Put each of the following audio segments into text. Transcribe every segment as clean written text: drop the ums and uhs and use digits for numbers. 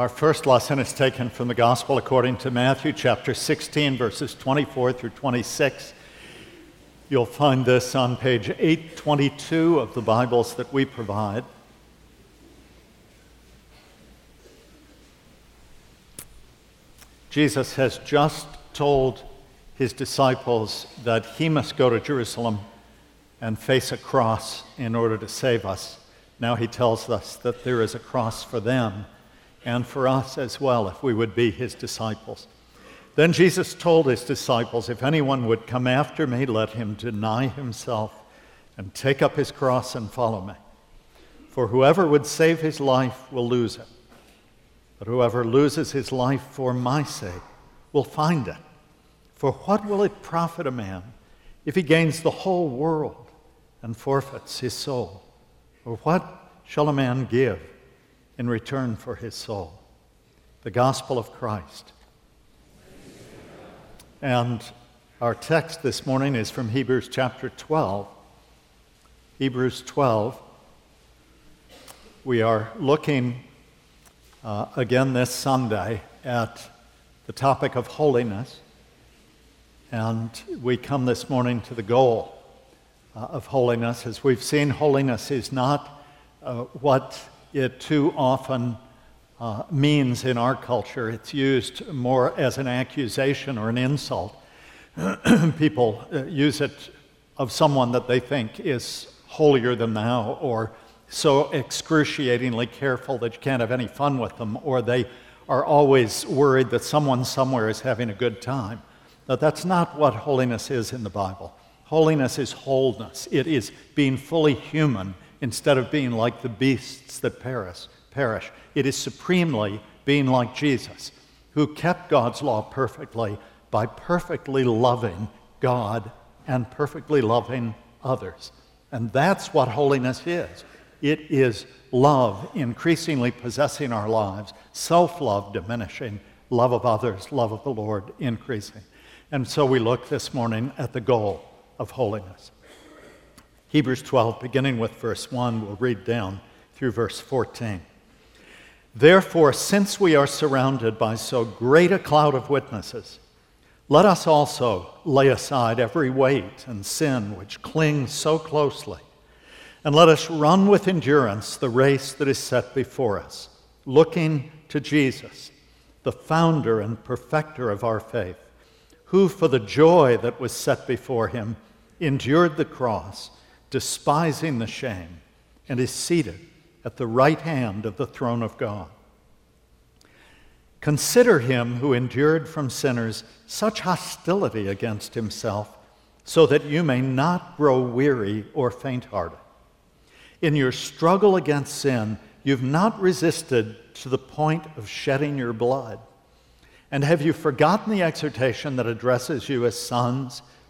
Our first lesson is taken from the Gospel according to Matthew chapter 16, verses 24 through 26. You'll find this on page 822 of the Bibles that we provide. Jesus has just told his disciples that he must go to Jerusalem and face a cross in order to save us. Now he tells us that there is a cross for them and for us as well, if we would be his disciples. Then Jesus told his disciples, if anyone would come after me, let him deny himself and take up his cross and follow me. For whoever would save his life will lose it, but whoever loses his life for my sake will find it. For what will it profit a man if he gains the whole world and forfeits his soul? Or what shall a man give in return for his soul? The gospel of Christ. And our text this morning is from Hebrews chapter 12. Hebrews 12. We are looking again this Sunday at the topic of holiness, and we come this morning to the goal of holiness. As we've seen, holiness is not what it too often means in our culture. It's used more as an accusation or an insult. People use it of someone that they think is holier than thou, or so excruciatingly careful that you can't have any fun with them, or they are always worried that someone somewhere is having a good time. But that's not what holiness is in the Bible. Holiness is wholeness. It is being fully human instead of being like the beasts that perish. It is supremely being like Jesus, who kept God's law perfectly by perfectly loving God and perfectly loving others. And that's what holiness is. It is love increasingly possessing our lives, self-love diminishing, love of others, love of the Lord increasing. And so we look this morning at the goal of holiness. Hebrews 12, beginning with verse 1, we'll read down through verse 14. Therefore, since we are surrounded by so great a cloud of witnesses, let us also lay aside every weight and sin which clings so closely, and let us run with endurance the race that is set before us, looking to Jesus, the founder and perfecter of our faith, who for the joy that was set before him endured the cross, despising the shame, and is seated at the right hand of the throne of God. Consider him who endured from sinners such hostility against himself, so that you may not grow weary or faint-hearted. In your struggle against sin, you've not resisted to the point of shedding your blood. And have you forgotten the exhortation that addresses you as sons?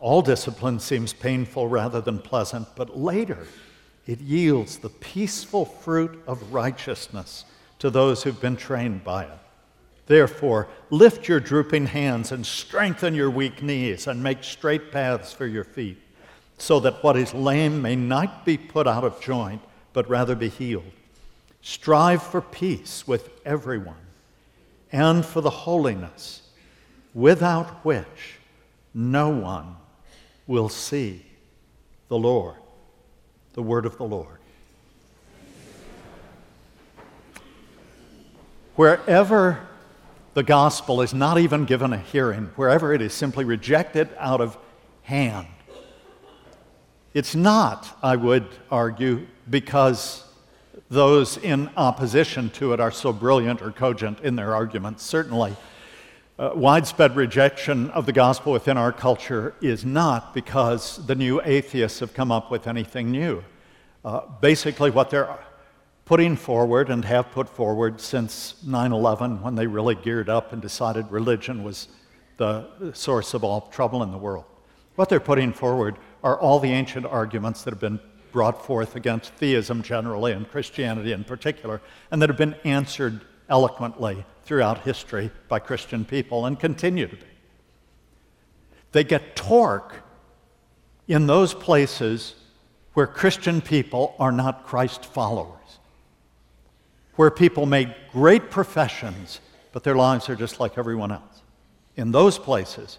all discipline seems painful rather than pleasant, but later it yields the peaceful fruit of righteousness to those who've been trained by it. Therefore, lift your drooping hands and strengthen your weak knees and make straight paths for your feet, so that what is lame may not be put out of joint, but rather be healed. Strive for peace with everyone and for the holiness, without which no one will see the Lord. The word of the Lord. Wherever the gospel is not even given a hearing, wherever it is simply rejected out of hand. It's not, I would argue, because those in opposition to it are so brilliant or cogent in their arguments. Certainly, widespread rejection of the gospel within our culture is not because the new atheists have come up with anything new. Basically, what they're putting forward and have put forward since 9/11, when they really geared up and decided religion was the source of all trouble in the world, what they're putting forward are all the ancient arguments that have been brought forth against theism generally and Christianity in particular, and that have been answered eloquently throughout history by Christian people and continue to be. They get torque in those places where Christian people are not Christ followers, where people make great professions, but their lives are just like everyone else. In those places,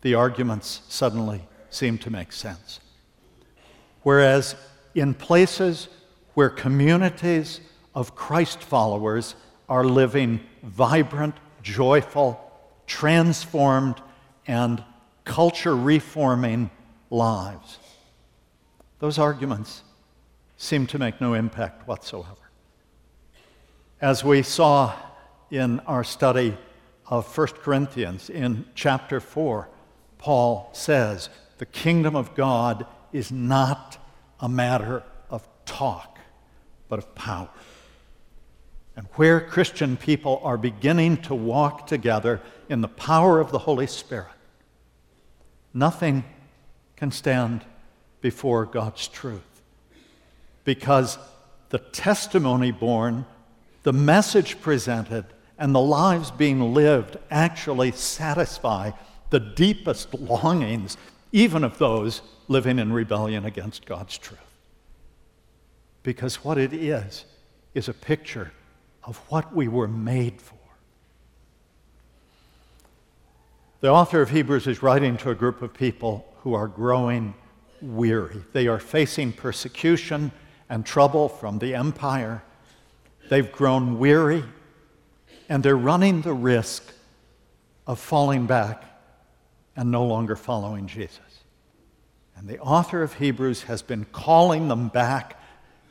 the arguments suddenly seem to make sense. Whereas in places where communities of Christ followers are living vibrant, joyful, transformed, and culture-reforming lives, those arguments seem to make no impact whatsoever. As we saw in our study of 1 Corinthians in chapter 4, Paul says, "The kingdom of God is not a matter of talk, but of power." And where Christian people are beginning to walk together in the power of the Holy Spirit, nothing can stand before God's truth, because the testimony born, the message presented, and the lives being lived actually satisfy the deepest longings, even of those living in rebellion against God's truth. Because what it is a picture of what we were made for. The author of Hebrews is writing to a group of people who are growing weary. They are facing persecution and trouble from the empire. They've grown weary, and they're running the risk of falling back and no longer following Jesus. And the author of Hebrews has been calling them back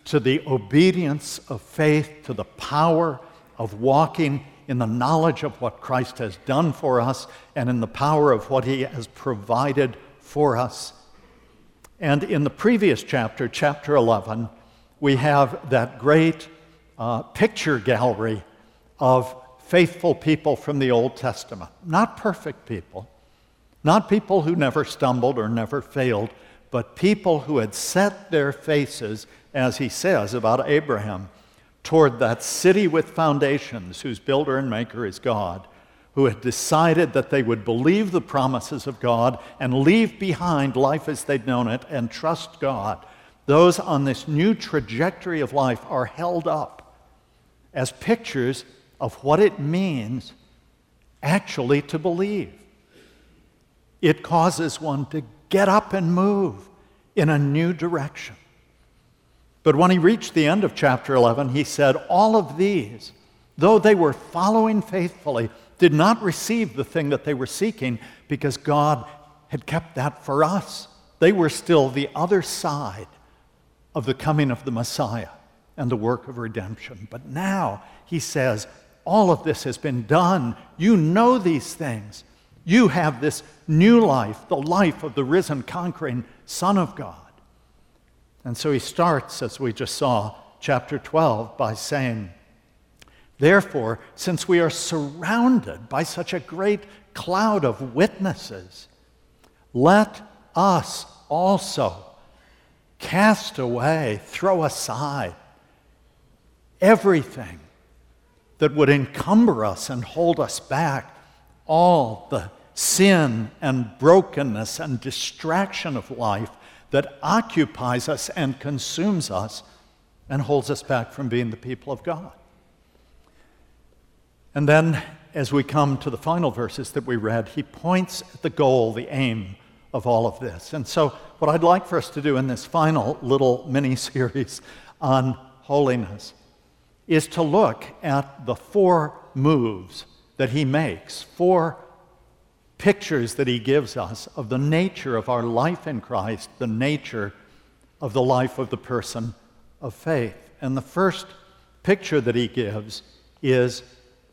to the obedience of faith, to the power of walking in the knowledge of what Christ has done for us and in the power of what he has provided for us. And in the previous chapter, chapter 11, we have that great picture gallery of faithful people from the Old Testament. Not perfect people, not people who never stumbled or never failed, but people who had set their faces, as he says about Abraham, toward that city with foundations whose builder and maker is God, who had decided that they would believe the promises of God and leave behind life as they'd known it and trust God. Those on this new trajectory of life are held up as pictures of what it means actually to believe. It causes one to get up and move in a new direction. But when he reached the end of chapter 11, he said, all of these, though they were following faithfully, did not receive the thing that they were seeking, because God had kept that for us. They were still the other side of the coming of the Messiah and the work of redemption. But now, he says, all of this has been done. You know these things. You have this new life, the life of the risen, conquering Son of God. And so he starts, as we just saw, chapter 12, by saying, therefore, since we are surrounded by such a great cloud of witnesses, let us also cast away, throw aside everything that would encumber us and hold us back, all the sin and brokenness and distraction of life that occupies us and consumes us and holds us back from being the people of God. And then, as we come to the final verses that we read, he points at the goal, the aim of all of this. And so what I'd like for us to do in this final little mini-series on holiness is to look at the four moves that he makes, four pictures that he gives us of the nature of our life in Christ, the nature of the life of the person of faith. And the first picture that he gives is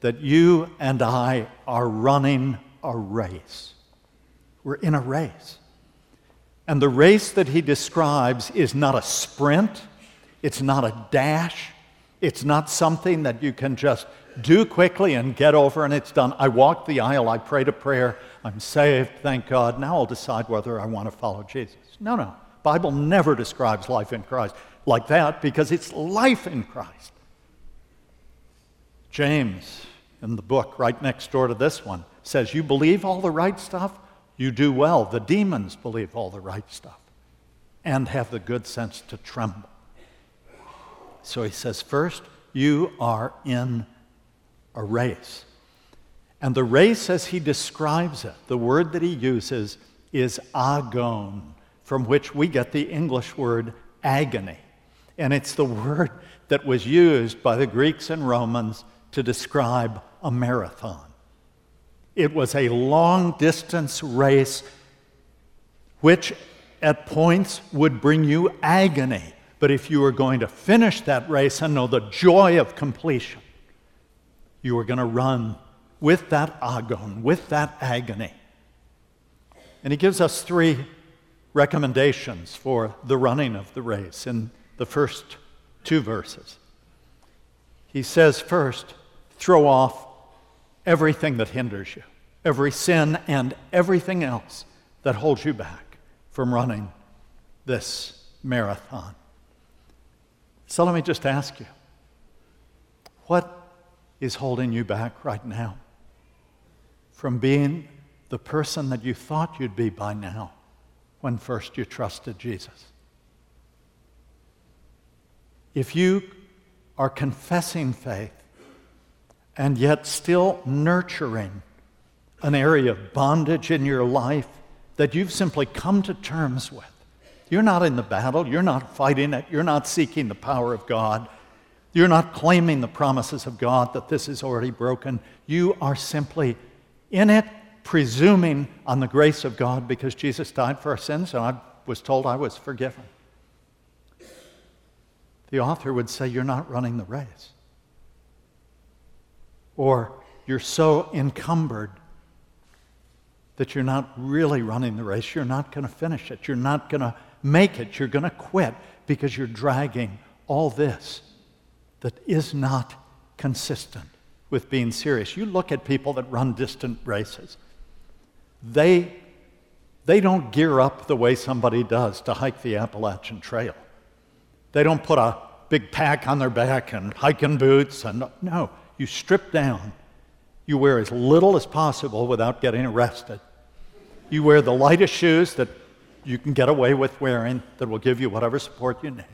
that you and I are running a race. We're in a race. And the race that he describes is not a sprint, it's not a dash, it's not something that you can just do quickly and get over and it's done. I walked the aisle, I prayed a prayer, I'm saved, thank God, now I'll decide whether I want to follow Jesus. No. Bible never describes life in Christ like that because it's life in Christ. James, in the book right next door to this one, says, you believe all the right stuff, you do well. The demons believe all the right stuff and have the good sense to tremble. So he says, first, you are in a race. And the race, as he describes it, the word that he uses is agon, from which we get the English word agony. And it's the word that was used by the Greeks and Romans to describe a marathon. It was a long-distance race which at points would bring you agony. But if you were going to finish that race and know the joy of completion, you were going to run with that agon, with that agony. And he gives us three recommendations for the running of the race in the first two verses. He says, first, throw off everything that hinders you, every sin and everything else that holds you back from running this marathon. So let me just ask you, what is holding you back right now from being the person that you thought you'd be by now when first you trusted Jesus? If you are confessing faith and yet still nurturing an area of bondage in your life that you've simply come to terms with. You're not in the battle, you're not fighting it, you're not seeking the power of God, you're not claiming the promises of God that this is already broken. You are simply in it, presuming on the grace of God because Jesus died for our sins and I was told I was forgiven. The author would say, you're not running the race. Or you're so encumbered that you're not really running the race. You're not going to finish it. You're not going to make it. You're going to quit because you're dragging all this that is not consistent with being serious. You look at people that run distant races. They don't gear up the way somebody does to hike the Appalachian Trail. They don't put a big pack on their back and hiking boots and no. You strip down. You wear as little as possible without getting arrested. You wear the lightest shoes that you can get away with wearing that will give you whatever support you need.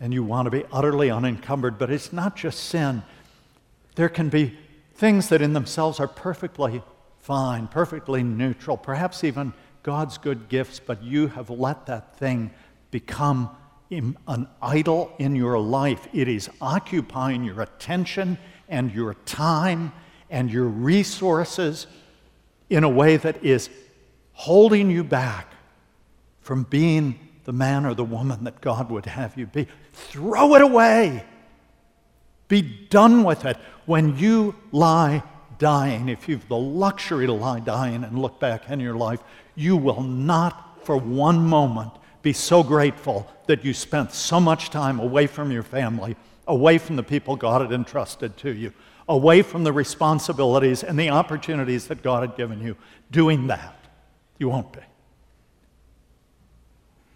And you want to be utterly unencumbered, but it's not just sin. There can be things that in themselves are perfectly fine, perfectly neutral, perhaps even God's good gifts, but you have let that thing become an idol in your life. It is occupying your attention and your time and your resources in a way that is holding you back from being the man or the woman that God would have you be. Throw it away. Be done with it. When you lie dying, if you've the luxury to lie dying and look back in your life, you will not for one moment be so grateful that you spent so much time away from your family, away from the people God had entrusted to you, away from the responsibilities and the opportunities that God had given you. Doing that, you won't be.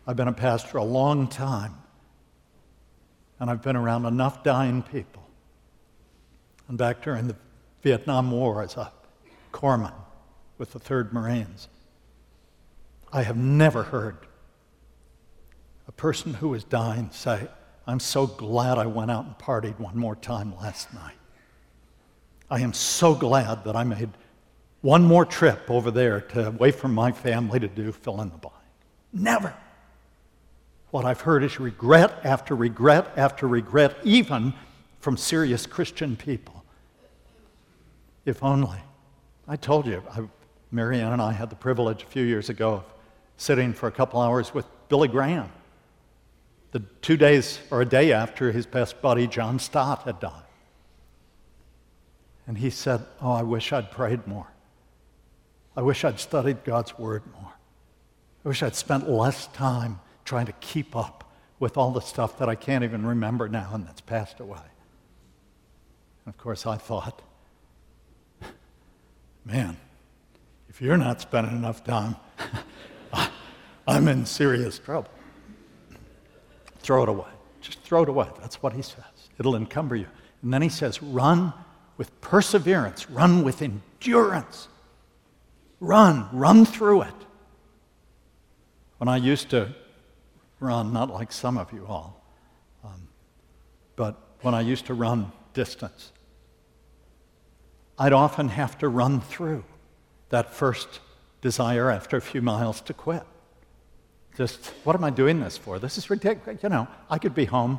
I've been a pastor a long time, and I've been around enough dying people. And back during the Vietnam War as a corpsman with the 3rd Marines, I have never heard a person who was dying say, I'm so glad I went out and partied one more time last night. I am so glad that I made one more trip over there to away from my family to do fill in the blank. Never. What I've heard is regret after regret after regret, even from serious Christian people. If only. I told you, Marianne and I had the privilege a few years ago of sitting for a couple hours with Billy Graham, the 2 days or a day after his best buddy John Stott had died. And he said, oh, I wish I'd prayed more. I wish I'd studied God's Word more. I wish I'd spent less time trying to keep up with all the stuff that I can't even remember now and that's passed away. And of course, I thought, man, if you're not spending enough time, I'm in serious trouble. Throw it away. Just throw it away. That's what he says. It'll encumber you. And then he says, run with perseverance. Run with endurance. Run through it. When I used to run, not like some of you all, but when I used to run distance, I'd often have to run through that first desire after a few miles to quit. Just, what am I doing this for? This is ridiculous. You know, I could be home,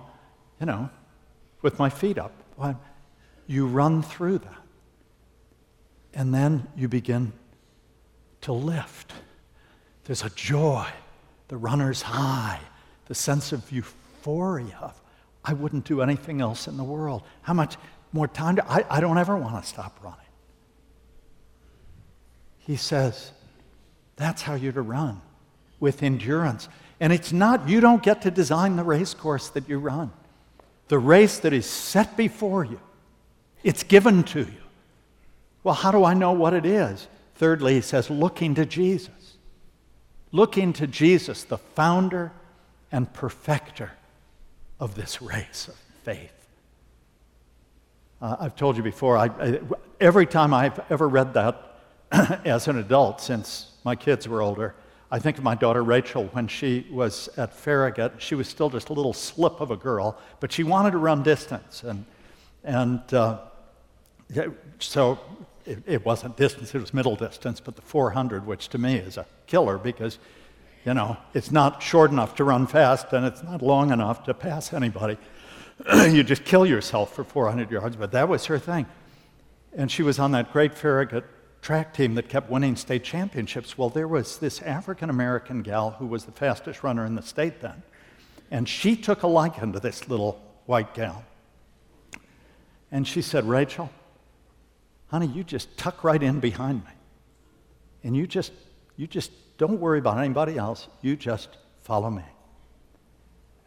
you know, with my feet up. Well, you run through that. And then you begin to lift. There's a joy, the runner's high, the sense of euphoria of, I wouldn't do anything else in the world. How much more time I don't ever want to stop running. He says, that's how you're to run, with endurance. And it's not, you don't get to design the race course that you run. The race that is set before you, it's given to you. Well, how do I know what it is? Thirdly, he says, looking to Jesus. Looking to Jesus, the founder and perfecter of this race of faith. I've told you before, every time I've ever read that as an adult, since my kids were older, I think of my daughter Rachel when she was at Farragut. She was still just a little slip of a girl, but she wanted to run distance. So it wasn't distance, it was middle distance, but the 400, which to me is a killer because, you know, it's not short enough to run fast and it's not long enough to pass anybody. You just kill yourself for 400 yards, but that was her thing. And she was on that great Farragut track team that kept winning state championships. Well, there was this African-American gal who was the fastest runner in the state then, and she took a liking to this little white gal. And she said, Rachel, honey, you just tuck right in behind me. And you just don't worry about anybody else. You just follow me.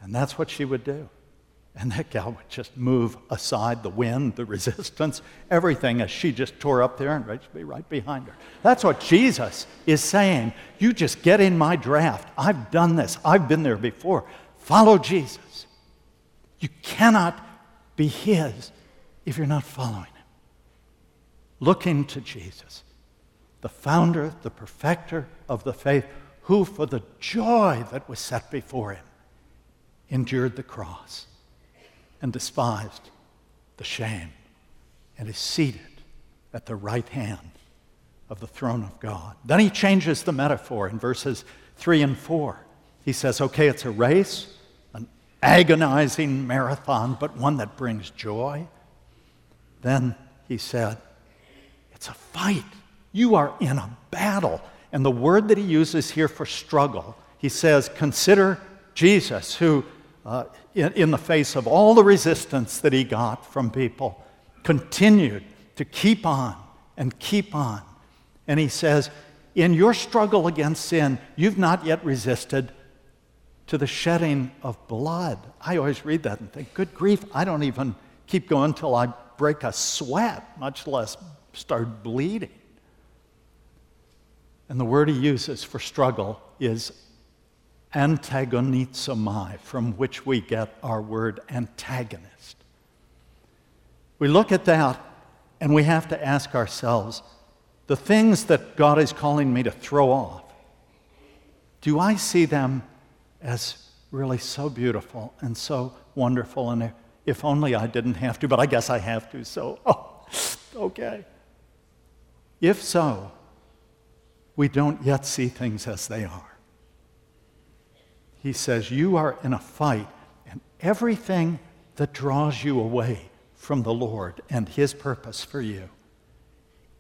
And that's what she would do. And that gal would just move aside the wind, the resistance, everything as she just tore up there and Rachel would be right behind her. That's what Jesus is saying. You just get in my draft. I've done this. I've been there before. Follow Jesus. You cannot be his if you're not following. Looking to Jesus, the founder, the perfecter of the faith, who for the joy that was set before him endured the cross and despised the shame and is seated at the right hand of the throne of God. Then he changes the metaphor in verses 3 and 4. He says, okay, it's a race, an agonizing marathon, but one that brings joy. Then he said, it's a fight. You are in a battle. And the word that he uses here for struggle, he says, consider Jesus, who, in the face of all the resistance that he got from people, continued to keep on and keep on. And he says, in your struggle against sin, you've not yet resisted to the shedding of blood. I always read that and think, good grief, I don't even keep going till I break a sweat, much less start bleeding. And the word he uses for struggle is antagonizomai, from which we get our word antagonist. We look at that and we have to ask ourselves, the things that God is calling me to throw off, do I see them as really so beautiful and so wonderful? And if only I didn't have to, but I guess I have to, so okay. If so, we don't yet see things as they are. He says, you are in a fight, and everything that draws you away from the Lord and his purpose for you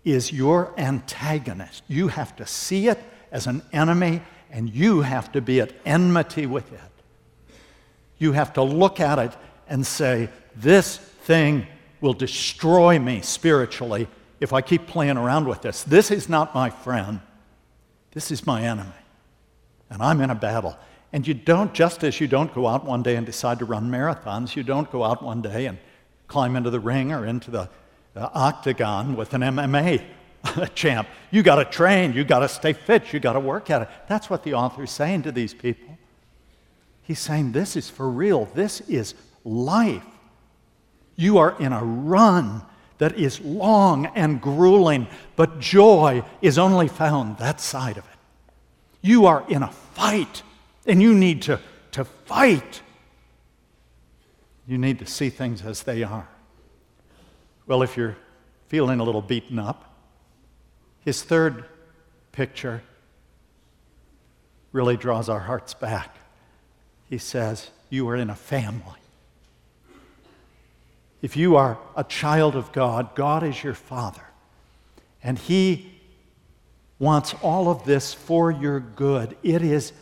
is your antagonist. You have to see it as an enemy, and you have to be at enmity with it. You have to look at it and say, this thing will destroy me spiritually if I keep playing around with this. This is not my friend. This is my enemy. And I'm in a battle. And you don't, just as you don't go out one day and decide to run marathons, you don't go out one day and climb into the ring or into the octagon with an MMA champ. You got to train. You got to stay fit. You got to work at it. That's what the author is saying to these people. He's saying this is for real. This is life. You are in a run that is long and grueling, but joy is only found that side of it. You are in a fight, and you need to fight. You need to see things as they are. Well, if you're feeling a little beaten up, his third picture really draws our hearts back. He says, you are in a family. If you are a child of God, God is your Father, and He wants all of this for your good. It is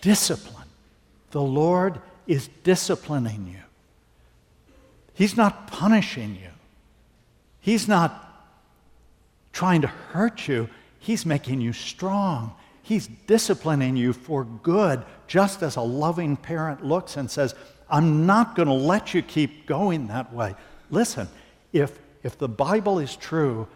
discipline. The Lord is disciplining you. He's not punishing you. He's not trying to hurt you. He's making you strong. He's disciplining you for good, just as a loving parent looks and says, I'm not going to let you keep going that way. Listen, if the Bible is true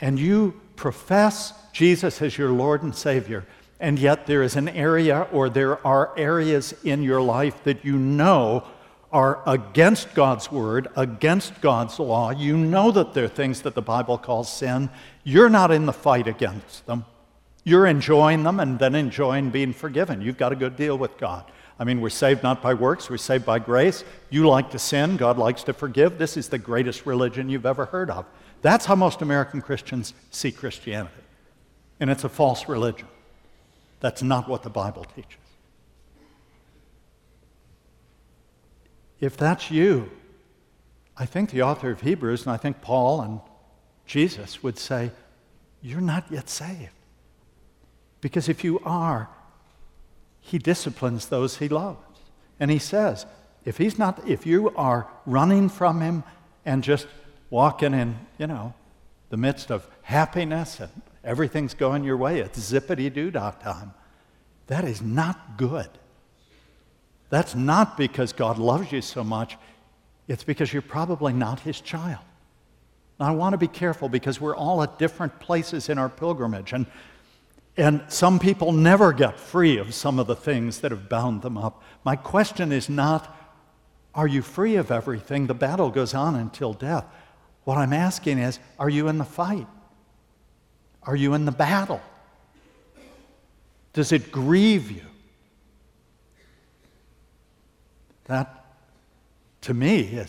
and you profess Jesus as your Lord and Savior, and yet there is an area or there are areas in your life that you know are against God's Word, against God's law, you know that there are things that the Bible calls sin, you're not in the fight against them. You're enjoying them and then enjoying being forgiven. You've got a good deal with God. I mean, we're saved not by works, we're saved by grace. You like to sin, God likes to forgive. This is the greatest religion you've ever heard of. That's how most American Christians see Christianity. And it's a false religion. That's not what the Bible teaches. If that's you, I think the author of Hebrews, and I think Paul and Jesus would say, you're not yet saved. Because if you are, He disciplines those He loves. And He says, if you are running from Him and just walking in, the midst of happiness and everything's going your way, it's zippity-doo-dah time, that is not good. That's not because God loves you so much. It's because you're probably not His child. And I want to be careful because we're all at different places in our pilgrimage. And some people never get free of some of the things that have bound them up. My question is not, are you free of everything? The battle goes on until death. What I'm asking is, are you in the fight? Are you in the battle? Does it grieve you? That, to me,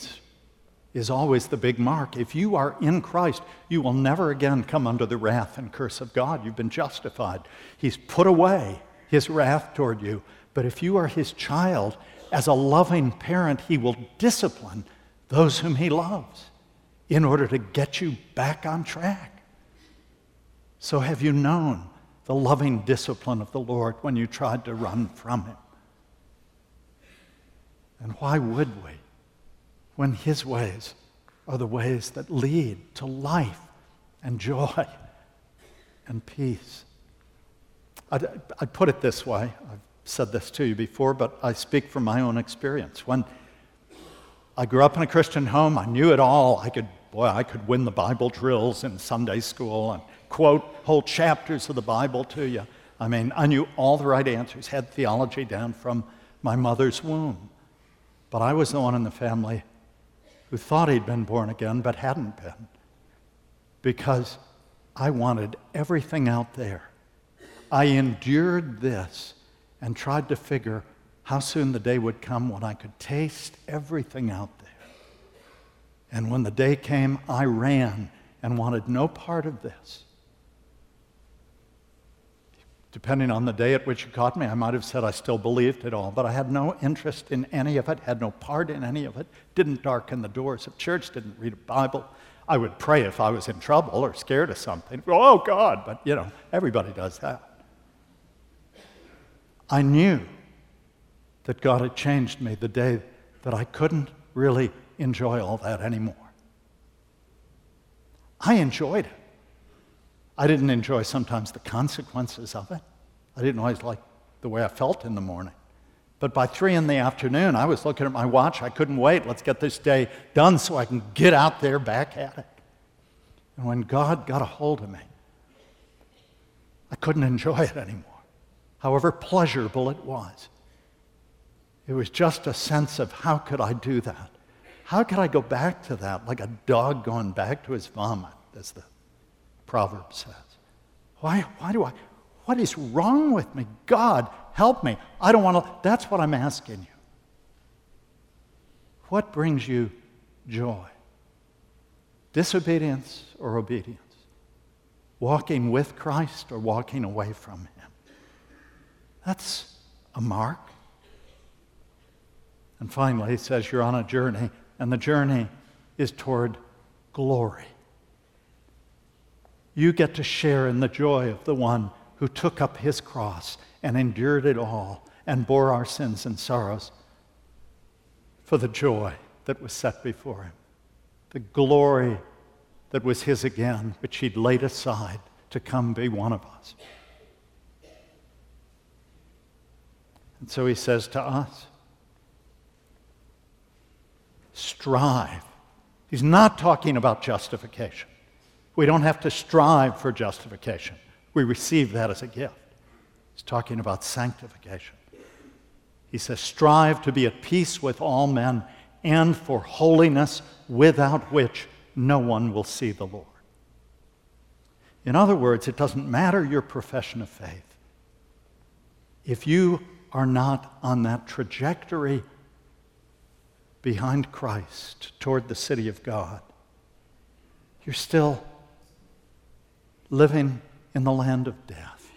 is always the big mark. If you are in Christ, you will never again come under the wrath and curse of God. You've been justified. He's put away His wrath toward you. But if you are His child, as a loving parent, He will discipline those whom He loves in order to get you back on track. So have you known the loving discipline of the Lord when you tried to run from Him? And why would we, when His ways are the ways that lead to life and joy and peace? I put it this way. I've said this to you before, but I speak from my own experience. When I grew up in a Christian home, I knew it all. I could win the Bible drills in Sunday school and quote whole chapters of the Bible to you. I mean, I knew all the right answers, had theology down from my mother's womb. But I was the one in the family who thought he'd been born again, but hadn't been, because I wanted everything out there. I endured this and tried to figure how soon the day would come when I could taste everything out there. And when the day came, I ran and wanted no part of this. Depending on the day at which you caught me, I might have said I still believed it all, but I had no interest in any of it, had no part in any of it, didn't darken the doors of church, didn't read a Bible. I would pray if I was in trouble or scared of something. Oh, God, but, you know, everybody does that. I knew that God had changed me the day that I couldn't really enjoy all that anymore. I enjoyed it. I didn't enjoy sometimes the consequences of it. I didn't always like the way I felt in the morning. But by 3 in the afternoon, I was looking at my watch. I couldn't wait. Let's get this day done so I can get out there back at it. And when God got a hold of me, I couldn't enjoy it anymore, however pleasurable it was. It was just a sense of how could I do that? How could I go back to that like a dog going back to his vomit, as the proverb says? Why what is wrong with me? God, help me. I don't want to, that's what I'm asking you. What brings you joy? Disobedience or obedience? Walking with Christ or walking away from him? That's a mark. And finally, he says, you're on a journey, and the journey is toward glory. You get to share in the joy of the one who took up his cross and endured it all and bore our sins and sorrows for the joy that was set before him, the glory that was his again, which he'd laid aside to come be one of us. And so he says to us, strive. He's not talking about justification. We don't have to strive for justification. We receive that as a gift. He's talking about sanctification. He says, strive to be at peace with all men and for holiness, without which no one will see the Lord. In other words, it doesn't matter your profession of faith. If you are not on that trajectory behind Christ toward the city of God, you're still living in the land of death.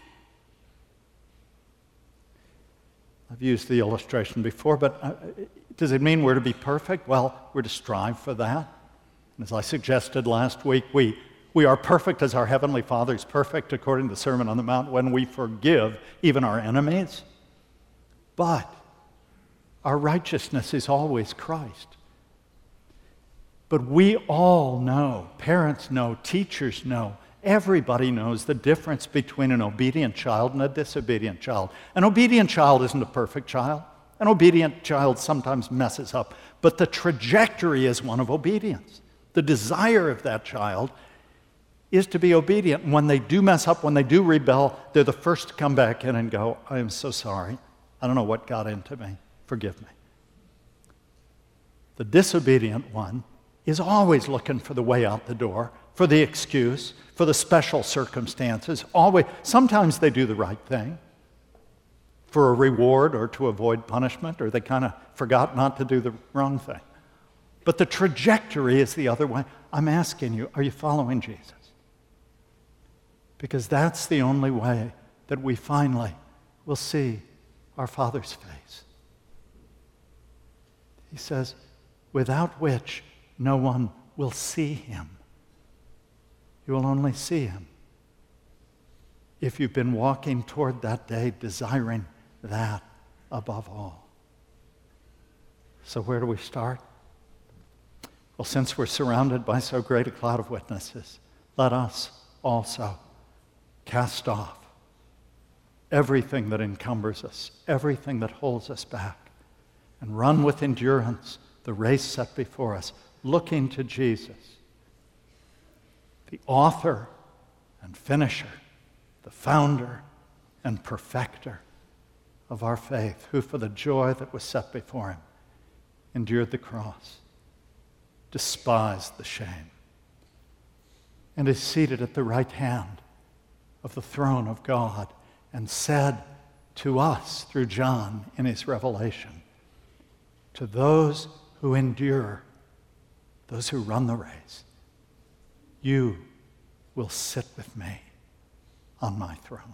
I've used the illustration before, but does it mean we're to be perfect? Well, we're to strive for that. And as I suggested last week, we are perfect as our Heavenly Father is perfect, according to the Sermon on the Mount, when we forgive even our enemies. But our righteousness is always Christ. But we all know, parents know, teachers know, everybody knows the difference between an obedient child and a disobedient child. An obedient child isn't a perfect child. An obedient child sometimes messes up, but the trajectory is one of obedience. The desire of that child is to be obedient. And when they do mess up, when they do rebel, they're the first to come back in and go, I am so sorry. I don't know what got into me. Forgive me. The disobedient one is always looking for the way out the door, for the excuse, for the special circumstances. Always. Sometimes they do the right thing for a reward or to avoid punishment, or they kind of forgot not to do the wrong thing. But the trajectory is the other way. I'm asking you, are you following Jesus? Because that's the only way that we finally will see our Father's face. He says, without which no one will see him. You will only see him if you've been walking toward that day, desiring that above all. So where do we start? Well, since we're surrounded by so great a cloud of witnesses, let us also cast off everything that encumbers us, everything that holds us back, and run with endurance the race set before us, looking to Jesus, the author and finisher, the founder and perfecter of our faith, who for the joy that was set before him endured the cross, despised the shame, and is seated at the right hand of the throne of God, and said to us through John in his revelation, to those who endure, those who run the race, you will sit with me on my throne.